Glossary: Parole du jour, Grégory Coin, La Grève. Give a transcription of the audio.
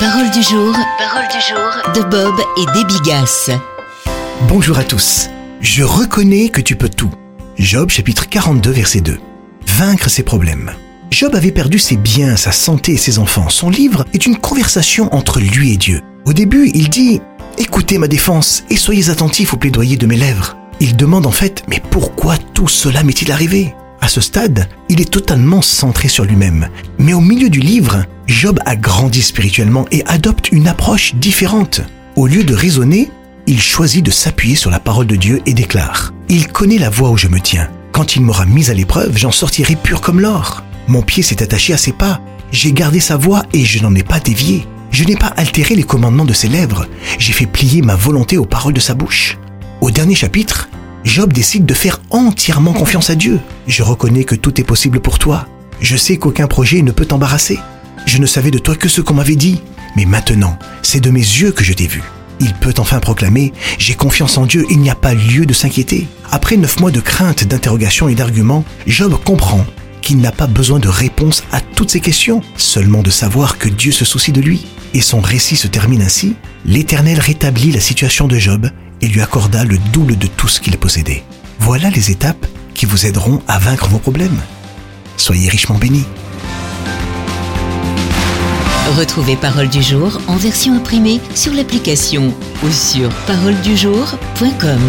Parole du jour de Bob et des Bigasses. Bonjour à tous. Je reconnais que tu peux tout. Job chapitre 42 verset 2. Vaincre ses problèmes. Job avait perdu ses biens, sa santé et ses enfants. Son livre est une conversation entre lui et Dieu. Au début, il dit « Écoutez ma défense et soyez attentifs au plaidoyer de mes lèvres. » Il demande en fait « Mais pourquoi tout cela m'est-il arrivé ?» À ce stade, il est totalement centré sur lui-même. Mais au milieu du livre, Job a grandi spirituellement et adopte une approche différente. Au lieu de raisonner, il choisit de s'appuyer sur la parole de Dieu et déclare « Il connaît la voie où je me tiens. Quand il m'aura mis à l'épreuve, j'en sortirai pur comme l'or. Mon pied s'est attaché à ses pas. J'ai gardé sa voie et je n'en ai pas dévié. Je n'ai pas altéré les commandements de ses lèvres. J'ai fait plier ma volonté aux paroles de sa bouche. » Au dernier chapitre, Job décide de faire entièrement confiance à Dieu. « Je reconnais que tout est possible pour toi. Je sais qu'aucun projet ne peut t'embarrasser. Je ne savais de toi que ce qu'on m'avait dit. Mais maintenant, c'est de mes yeux que je t'ai vu. » Il peut enfin proclamer « J'ai confiance en Dieu, il n'y a pas lieu de s'inquiéter. » Après 9 mois de crainte, d'interrogations et d'arguments, Job comprend qu'il n'a pas besoin de réponse à toutes ces questions, seulement de savoir que Dieu se soucie de lui. Et son récit se termine ainsi. L'Éternel rétablit la situation de Job et lui accorda le double de tout ce qu'il possédait. Voilà les étapes qui vous aideront à vaincre vos problèmes. Soyez richement bénis. Retrouvez Parole du jour en version imprimée sur l'application ou sur paroledujour.com.